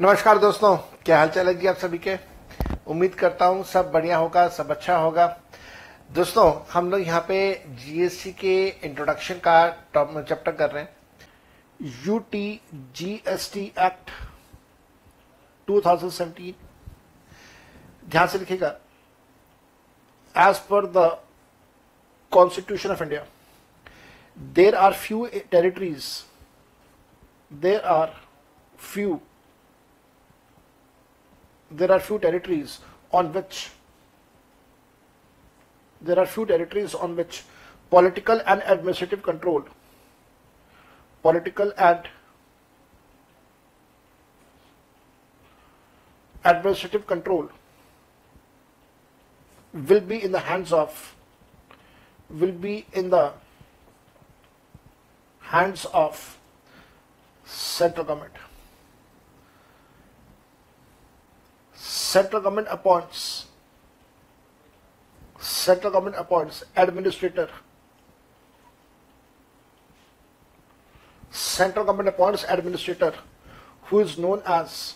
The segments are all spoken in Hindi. नमस्कार दोस्तों, क्या हाल चाल है जी आप सभी के। उम्मीद करता हूँ सब बढ़िया होगा, सब अच्छा होगा। दोस्तों हम लोग यहाँ पे जीएसटी के इंट्रोडक्शन का चैप्टर कर रहे हैं। यूटीजीएसटी एक्ट 2017, ध्यान से लिखिएगा। As per the constitution of India there are few territories on which political and administrative control will be in the hands of central government. Central government appoints administrator. Central government appoints administrator who is known as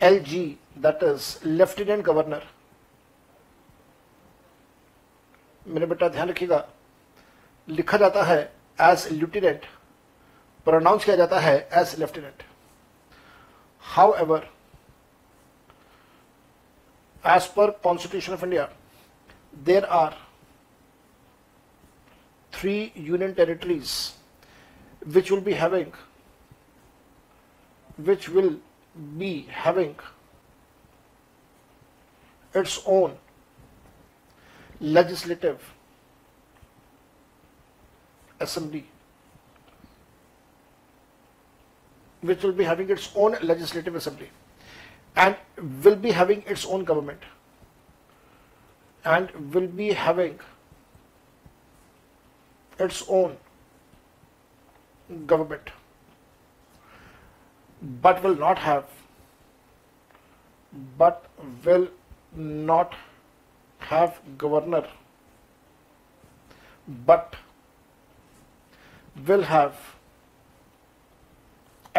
LG, that is Lieutenant Governor। मेरे बेटा ध्यान रखिएगा, लिखा जाता है एज लिeutenant, प्रोनाउंस किया जाता है as lieutenant. However, as per constitution of India there are 3 union territories which will be having its own legislative assembly. And will be having its own government, and will be having its own government, but will have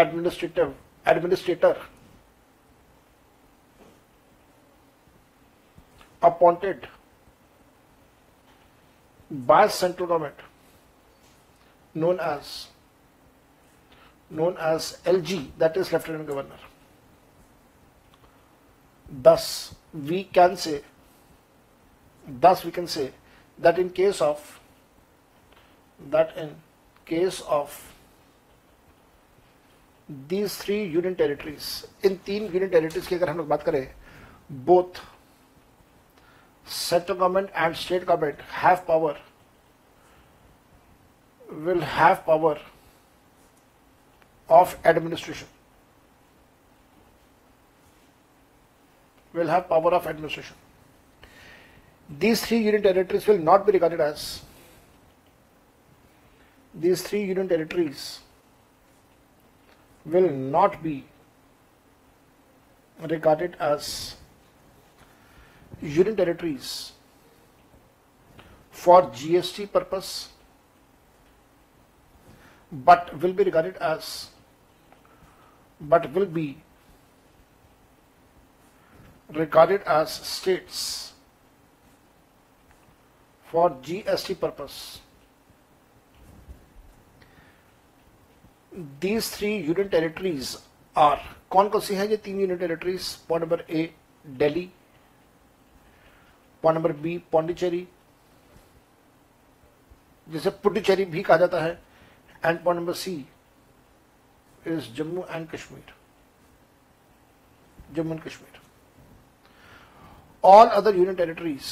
administrator appointed by central government, known as LG, that is Lieutenant Governor. Thus we can say that in case of these 3 union territories, इन 3 union territories की अगर हम लोग बात करें, both central government and state government will have power of administration, These 3 union territories will not be regarded as union territories for GST purpose, but will be regarded as states for GST purpose. These 3 union territories are, कौन सी हैं ये 3 union territories? Point number A Delhi, point number B Pondicherry, जिसे पुडुचेरी भी कहा जाता है, and point number C is Jammu and Kashmir. All other union territories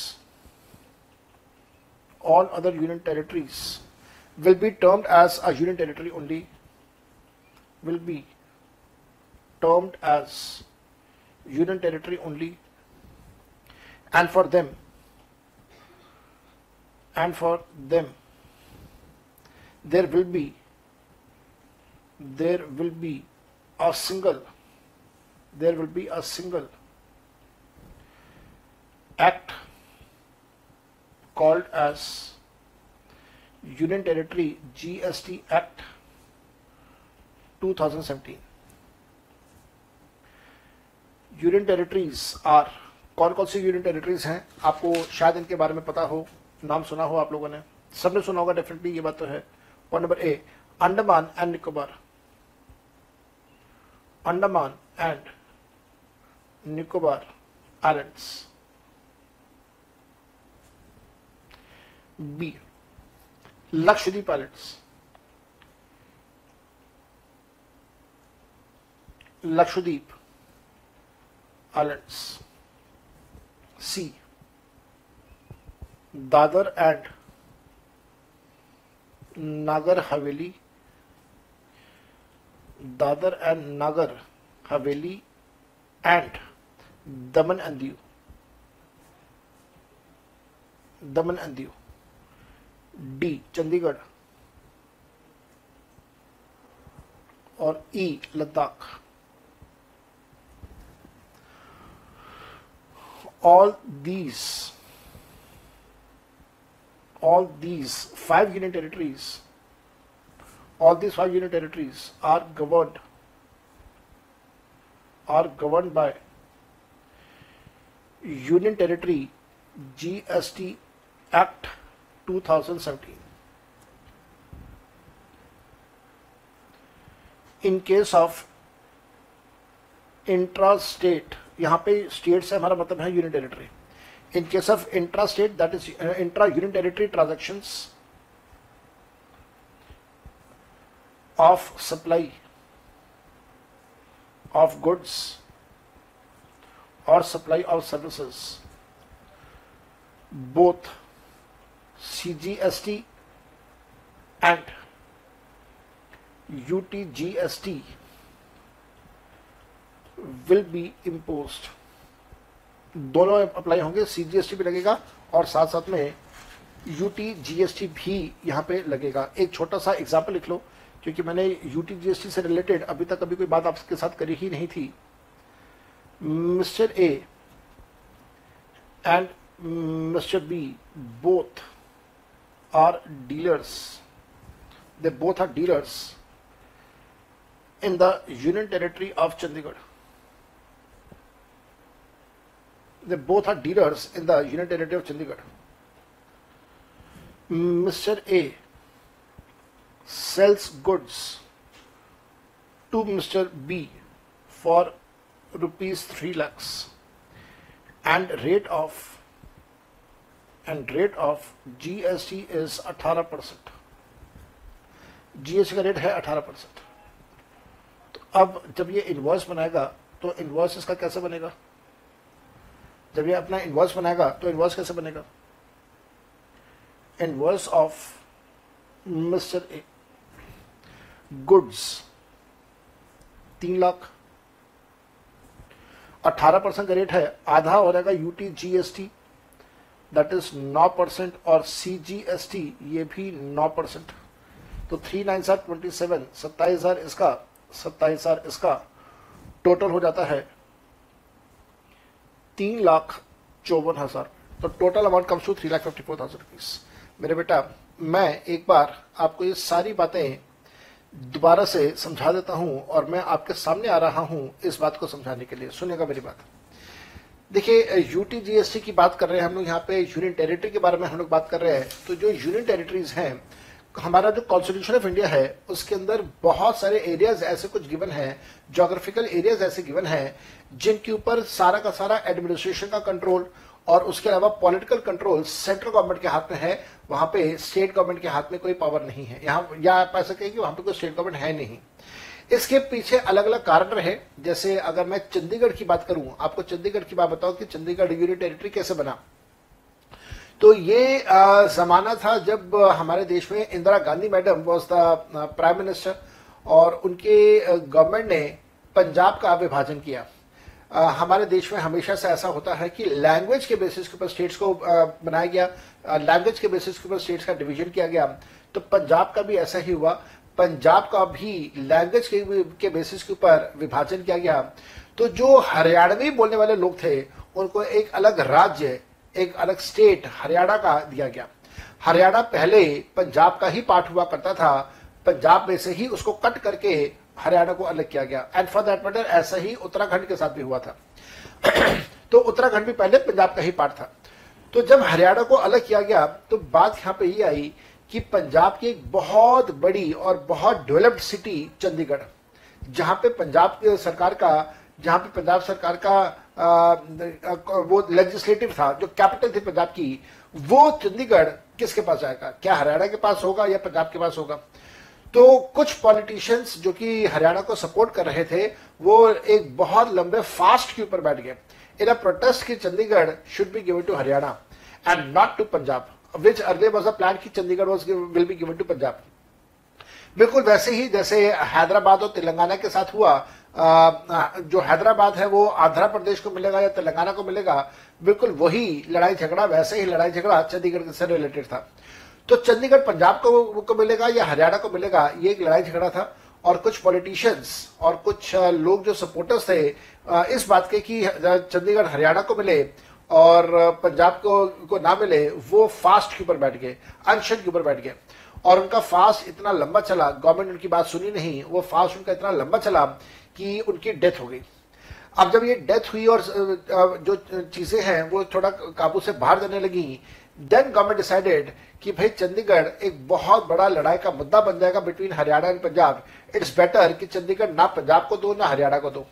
will be termed as a union territory only. And for them there will be a single act called as Union Territory GST Act 2017. Union territories are कौन सी यूनियन टेरिटरीज हैं, आपको शायद इनके बारे में पता हो, नाम सुना हो आप लोगों ने, सबने सुना होगा डेफिनेटली, ये बात तो है। और number A Andaman and Nicobar, Andaman and Nicobar islands. B Lakshadweep islands, Lakshadweep islands. C Dadra and Nagar Haveli, Dadra and Nagar Haveli and Daman and Diu, Daman and Diu. D Chandigarh और ई Ladakh. All these five union territories, are governed by Union Territory GST Act 2017. In case of intra-state, यहाँ पे स्टेट से हमारा मतलब है union territory. In case of intra state that is intra union territory transactions of supply of goods और supply of services, both CGST and UTGST will be imposed, दोनों अप्लाई होंगे, सीजीएसटी भी लगेगा और साथ साथ में यूटीजीएसटी भी यहाँ पे लगेगा। एक छोटा सा एग्जाम्पल लिख लो, क्योंकि मैंने यूटीजीएसटी से रिलेटेड अभी तक कभी कोई बात आपके साथ करी ही नहीं थी। Mister A and mister B both are dealers, they both are dealers in the union territory of Chandigarh, they both are dealers in the Union Territory of Chandigarh. Mr. A sells goods to Mr. B for rupees 3 lakhs and rate of GST is 18%. GST का रेट है 18%। तो अब जब ये इन्वॉइस बनाएगा तो इन्वॉइस इसका कैसे बनेगा? जब ये अपना इनवॉइस बनाएगा तो इनवॉइस कैसे बनेगा? Invoice of mister A goods 3 lakh, 18% का रेट है, आधा हो जाएगा यूटीजीएसटी दैट इज 9% और सीजीएसटी ये भी 9%, तो 3 9 7 27, 27,000 इसका, 27,000 इसका, टोटल हो जाता है 3,54,000। तो total amount comes to 3,54,000 rupees. मेरे बेटा मैं एक बार आपको ये सारी बातें दोबारा से समझा देता हूं और मैं आपके सामने आ रहा हूं इस बात को समझाने के लिए, सुनिएगा मेरी बात। देखिए यूटीजीएसटी की बात कर रहे हैं हम लोग, यहाँ पे यूनियन टेरिटरी के बारे में हम लोग बात कर रहे हैं। तो जो यूनियन टेरिटरीज हैं, हमारा जो कॉन्स्टिट्यूशन ऑफ इंडिया है उसके अंदर बहुत सारे एरियाज ऐसे कुछ गिवन है, ज्योग्राफिकल एरियाज ऐसे गिवन है जिनके ऊपर सारा का सारा एडमिनिस्ट्रेशन का कंट्रोल और उसके अलावा पॉलिटिकल कंट्रोल सेंट्रल गवर्नमेंट के हाथ में है, वहां पे स्टेट गवर्नमेंट के हाथ में कोई पावर नहीं है। यहाँ या आप ऐसा कहें कि वहां पे कोई स्टेट गवर्नमेंट है नहीं। इसके पीछे अलग अलग कारण रहे। जैसे अगर मैं चंडीगढ़ की बात करूं, आपको चंडीगढ़ की बात बताऊं कि चंडीगढ़ यूनियन टेरिटरी कैसे बना, तो ये जमाना था जब हमारे देश में Indira Gandhi madam was the prime minister और उनके गवर्नमेंट ने पंजाब का विभाजन किया। हमारे देश में हमेशा से ऐसा होता है कि लैंग्वेज के बेसिस के ऊपर स्टेट्स को बनाया गया, लैंग्वेज के बेसिस के ऊपर स्टेट्स का डिवीजन किया गया। तो पंजाब का भी ऐसा ही हुआ, पंजाब का भी लैंग्वेज के बेसिस के ऊपर विभाजन किया गया। तो जो हरियाणवी बोलने वाले लोग थे उनको एक अलग राज्य, एक अलग स्टेट हरियाणा का दिया गया। हरियाणा पहले पंजाब का ही पार्ट हुआ करता था, पंजाब में से ही उसको कट करके हरियाणा को अलग किया गया। एंड फॉर दैट मैटर ऐसा ही उत्तराखंड के साथ भी हुआ था। तो उत्तराखंड भी पहले पंजाब का ही पार्ट था। तो जब हरियाणा को अलग किया गया तो बात यहाँ पे ये आई कि पंजाब की एक बहुत बड़ी और बहुत डेवलप्ड सिटी चंडीगढ़, जहाँ पे पंजाब सरकार का वो लेजिस्लेटिव था, जो कैपिटल थी पंजाब की, वो चंडीगढ़ किसके पास जाएगा? क्या हरियाणा के पास होगा या पंजाब के पास होगा? तो कुछ पॉलिटिशियंस जो कि हरियाणा को सपोर्ट कर रहे थे वो एक बहुत लंबे फास्ट के ऊपर बैठ गए इन अ प्रोटेस्ट कि Chandigarh should be given to Haryana and not to Punjab, which earlier was a plan कि Chandigarh will be given to Punjab. बिल्कुल वैसे ही जैसे हैदराबाद और तेलंगाना के साथ हुआ, जो हैदराबाद है वो आंध्र प्रदेश को मिलेगा या तेलंगाना को मिलेगा, बिल्कुल वही लड़ाई झगड़ा, वैसे ही लड़ाई झगड़ा चंडीगढ़ से रिलेटेड था। तो चंडीगढ़ पंजाब को मिलेगा या हरियाणा को मिलेगा, ये एक लड़ाई झगड़ा था। और कुछ पॉलिटिशियंस और कुछ लोग जो सपोर्टर्स थे इस बात के कि चंडीगढ़ हरियाणा को मिले और पंजाब को ना मिले, वो फास्ट के ऊपर बैठ गए, अनशन के ऊपर बैठ गए। और उनका फास्ट इतना लंबा चला, गवर्नमेंट उनकी बात सुनी नहीं, वो फास्ट उनका इतना लंबा चला कि उनकी डेथ हो गई। अब जब ये डेथ हुई और जो चीजें हैं वो थोड़ा काबू से बाहर जाने लगी, देन गवर्नमेंट डिसाइडेड कि भाई चंडीगढ़ एक बहुत बड़ा लड़ाई का मुद्दा बन जाएगा between Haryana and Punjab, it's better कि चंडीगढ़ ना पंजाब को दो ना हरियाणा को दो।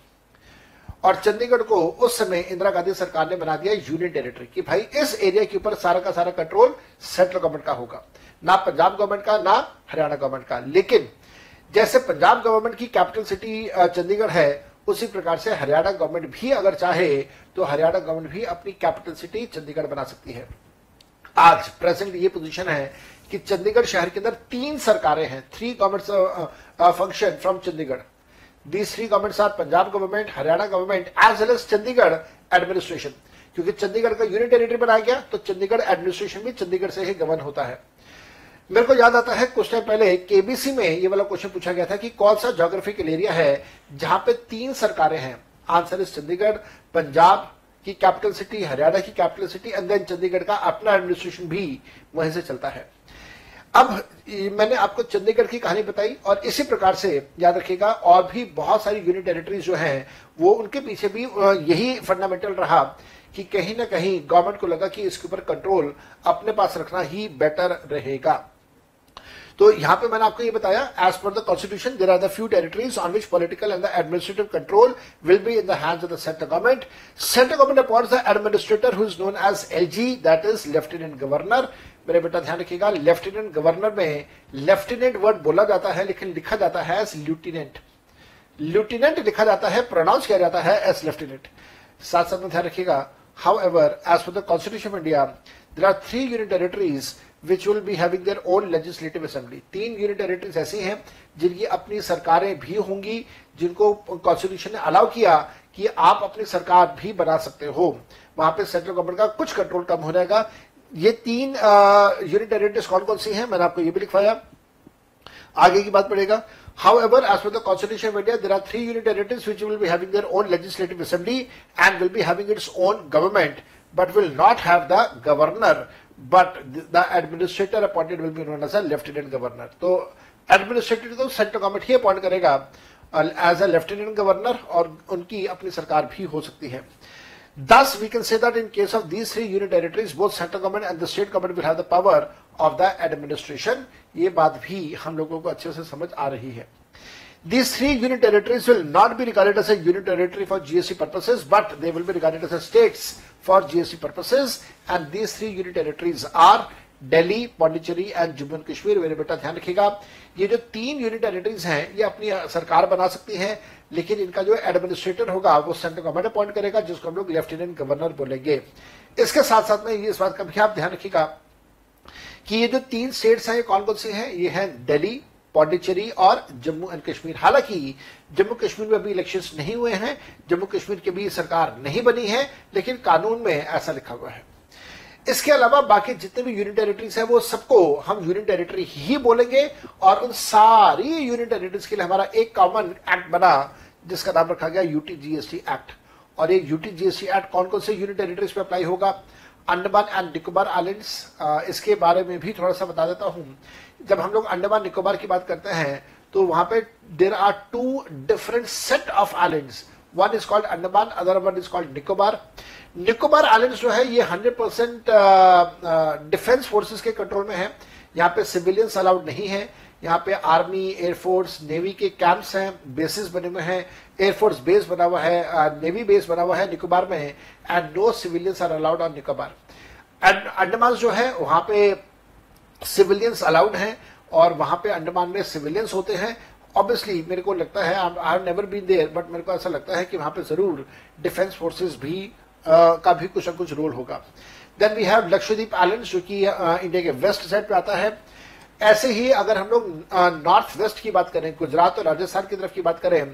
और चंडीगढ़ को उस समय इंदिरा गांधी सरकार ने बना दिया यूनियन टेरिटरी कि भाई इस एरिया के ऊपर सारा का सारा कंट्रोल सेंट्रल गवर्नमेंट का होगा, ना पंजाब गवर्नमेंट का ना हरियाणा गवर्नमेंट का। लेकिन जैसे पंजाब गवर्नमेंट की कैपिटल सिटी चंडीगढ़ है, उसी प्रकार से हरियाणा गवर्नमेंट भी अगर चाहे तो हरियाणा गवर्नमेंट भी अपनी कैपिटल सिटी चंडीगढ़ बना सकती है। आज प्रेजेंट ये पोजीशन है कि चंडीगढ़ शहर के अंदर 3 सरकारें हैं, 3 governments function from Chandigarh. These 3 governments are Punjab government, Haryana government as well as Chandigarh administration. क्योंकि चंडीगढ़ का यूनियन टेरिटरी बनाया गया तो चंडीगढ़ एडमिनिस्ट्रेशन भी चंडीगढ़ से ही गवर्न होता है। मेरे को याद आता है कुछ टाइम पहले केबीसी में ये वाला क्वेश्चन पूछा गया था कि कौन सा ज्योग्राफिकल एरिया है जहां पे 3 सरकारें हैं। आंसर इज चंडीगढ़, पंजाब की कैपिटल सिटी, हरियाणा की capital city and then Chandigarh का अपना एडमिनिस्ट्रेशन भी वहीं से चलता है। अब मैंने आपको चंडीगढ़ की कहानी बताई और इसी प्रकार से याद रखिएगा और भी बहुत सारी यूनियन टेरिटरीज जो हैं वो उनके पीछे भी यही फंडामेंटल रहा कि कहीं ना कहीं गवर्नमेंट को लगा कि इसके ऊपर कंट्रोल अपने पास रखना ही बेटर रहेगा। तो यहाँ पे मैंने आपको ये बताया as per the constitution there are the few territories on which political and the administrative control will be in the hands of the central government. Central government appoints the administrator who is known as LG, that is lieutenant governor. मेरे बेटा ध्यान रखिएगा, लेफ्टिनेंट गवर्नर में लेफ्टिनेंट वर्ड बोला जाता है लेकिन लिखा जाता है एज ल्यूटिनेंट, ल्यूटिनेंट लिखा जाता है, प्रोनाउंस किया जाता है एज लेफ्टिनेंट। साथ साथ में ध्यान रखिएगा however as per the constitution of India there are 3 union territories which will be having their own legislative assembly। 3 union territories ऐसी हैं जिनकी अपनी सरकारें भी होंगी, जिनको constitution ने अलाउ किया कि आप अपनी सरकार भी बना सकते हो, वहां पे सेंट्रल गवर्नमेंट का कुछ कंट्रोल कम हो जाएगा। ये 3 union territories कौन कौन सी हैं मैंने आपको ये भी लिखवाया, आगे की बात पड़ेगा। However, as per the Constitution of India, there are 3 union territories which will be having their own legislative assembly and will be having its own government, but will not have the governor. But the administrator appointed will be known as a lieutenant governor. So, administrator तो central government ही appoint करेगा as a lieutenant governor और उनकी अपनी सरकार भी हो सकती है। Thus, we can say that in case of these 3 union territories, both central government and the state government will have the power of the administration. ये बात भी हम लोगों को अच्छे से समझ आ रही है। These 3 union territories will not be regarded as a union territory for GST purposes, but they will be regarded as a states for GST purposes. And these 3 union territories are Delhi, Pondicherry and Jammu and Kashmir. मेरे बेटा ध्यान रखिएगा, ये जो 3 यूनिट टेरिटरीज हैं ये अपनी सरकार बना सकती हैं, लेकिन इनका जो एडमिनिस्ट्रेटर होगा वो सेंट्रल गवर्नमेंट अपॉइंट करेगा, जिसको हम लोग लेफ्टिनेंट गवर्नर बोलेंगे। इसके साथ साथ में ये इस बात का भी आप ध्यान रखिएगा कि ये जो 3 स्टेट्स हैं ये कौन कौन सी हैं, ये हैं दिल्ली, पौंडीचेरी और जम्मू एंड कश्मीर। हालांकि जम्मू कश्मीर में भी इलेक्शंस नहीं हुए हैं, जम्मू कश्मीर की भी सरकार नहीं बनी है, लेकिन कानून में ऐसा लिखा हुआ है। इसके अलावा बाकी जितने भी यूनियन टेरिटरीज हैं वो सबको हम यूनियन टेरिटरी ही बोलेंगे और उन सारी यूनियन टेरिटरीज के लिए हमारा एक कॉमन एक्ट बना जिसका नाम रखा गया यूटीजीएसटी एक्ट। और ये यूटीजीएसटी एक्ट कौन कौन से यूनियन टेरिटरीज पे अप्लाई होगा? अंडमान एंड निकोबार आइलैंड्स, इसके बारे में भी थोड़ा सा बता देता हूँ। जब हम लोग अंडमान निकोबार की बात करते हैं तो वहां पे there are two different set of islands, one is called Andaman, other one is called Nicobar. Nicobar islands जो है ये 100% डिफेंस फोर्सेस के कंट्रोल में है। यहाँ पे सिविलियंस अलाउड नहीं है। यहाँ पे आर्मी, एयरफोर्स, नेवी के कैंप्स हैं, बेसिस बने हुए हैं। एयरफोर्स बेस बना हुआ है, नेवी बेस बना हुआ है निकोबार में, and no civilians are allowed on Nicobar. And Andaman जो है वहाँ पे सिविलियंस अलाउड हैं और वहाँ पे अंडमान में सिविलियंस होते हैं। ऑब्वियसली मेरे को लगता है, I have never been there, but मेरे को ऐसा लगता है कि वहाँ पे जरूर डिफेंस फोर्सेज भी का भी कुछ ना कुछ रोल होगा। Then we have Lakshadweep island जो कि इंडिया के वेस्ट साइड पे आता है। ऐसे ही अगर हम लोग नॉर्थ वेस्ट की बात करें, गुजरात और राजस्थान की तरफ की बात करें,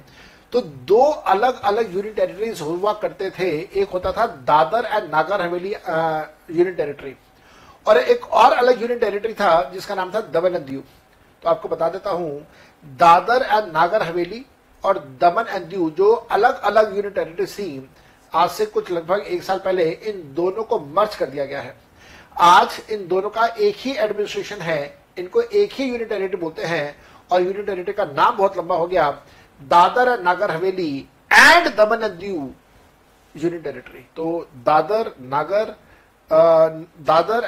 तो दो अलग अलग यूनियन टेरिटरीज हुआ करते थे। एक होता था Dadar and Nagar Haveli union territory, और एक और अलग यूनियन टेरिटरी था जिसका नाम था दमन एंड दीव। तो आपको बता देता हूं, दादर एंड नागर हवेली और दमन एंड दीव जो अलग अलग यूनियन टेरिटरी थी, आज से कुछ लगभग एक साल पहले इन दोनों को मर्ज कर दिया गया है। आज इन दोनों का एक ही एडमिनिस्ट्रेशन है, इनको एक ही यूनियन टेरिटरी बोलते हैं, और यूनियन टेरिटरी का नाम बहुत लंबा हो गया, Dadar and Nagar Haveli and Daman and Diu union territory. तो दादर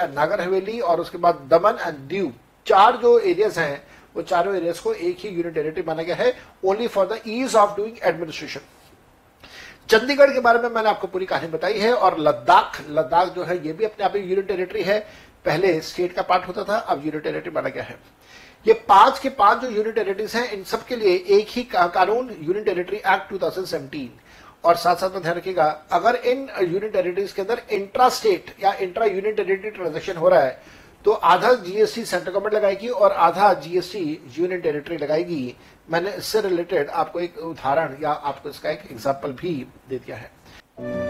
एंड नागर हवेली और उसके बाद दमन एंड दीव, चार जो एरियाज हैं वो चारों एरियाज को एक ही यूनियन टेरिटरी माना गया है, only for the ease of doing administration. Chandigarh के बारे में मैंने आपको पूरी कहानी बताई है। और लद्दाख जो है ये भी अपने आप ही यूनियन टेरिटरी है। पहले स्टेट का पार्ट होता था, अब यूनियन टेरिटरी बना गया है। ये पांच के पांच जो यूनियन टेरिटरीज हैं, इन सब के लिए एक ही कानून, यूनियन टेरिटरी एक्ट 2017। और साथ साथ में ध्यान रखिएगा, अगर इन यूनियन टेरिटरीज के अंदर इंट्रा स्टेट या इंट्रा यूनियन टेरिटरी ट्रांजेक्शन हो रहा है तो आधा जीएसटी सेंट्रल गवर्नमेंट लगाएगी और आधा जीएसटी यूनियन टेरिटरी लगाएगी। मैंने इससे रिलेटेड आपको एक उदाहरण या आपको इसका एक एग्जाम्पल भी दे दिया है।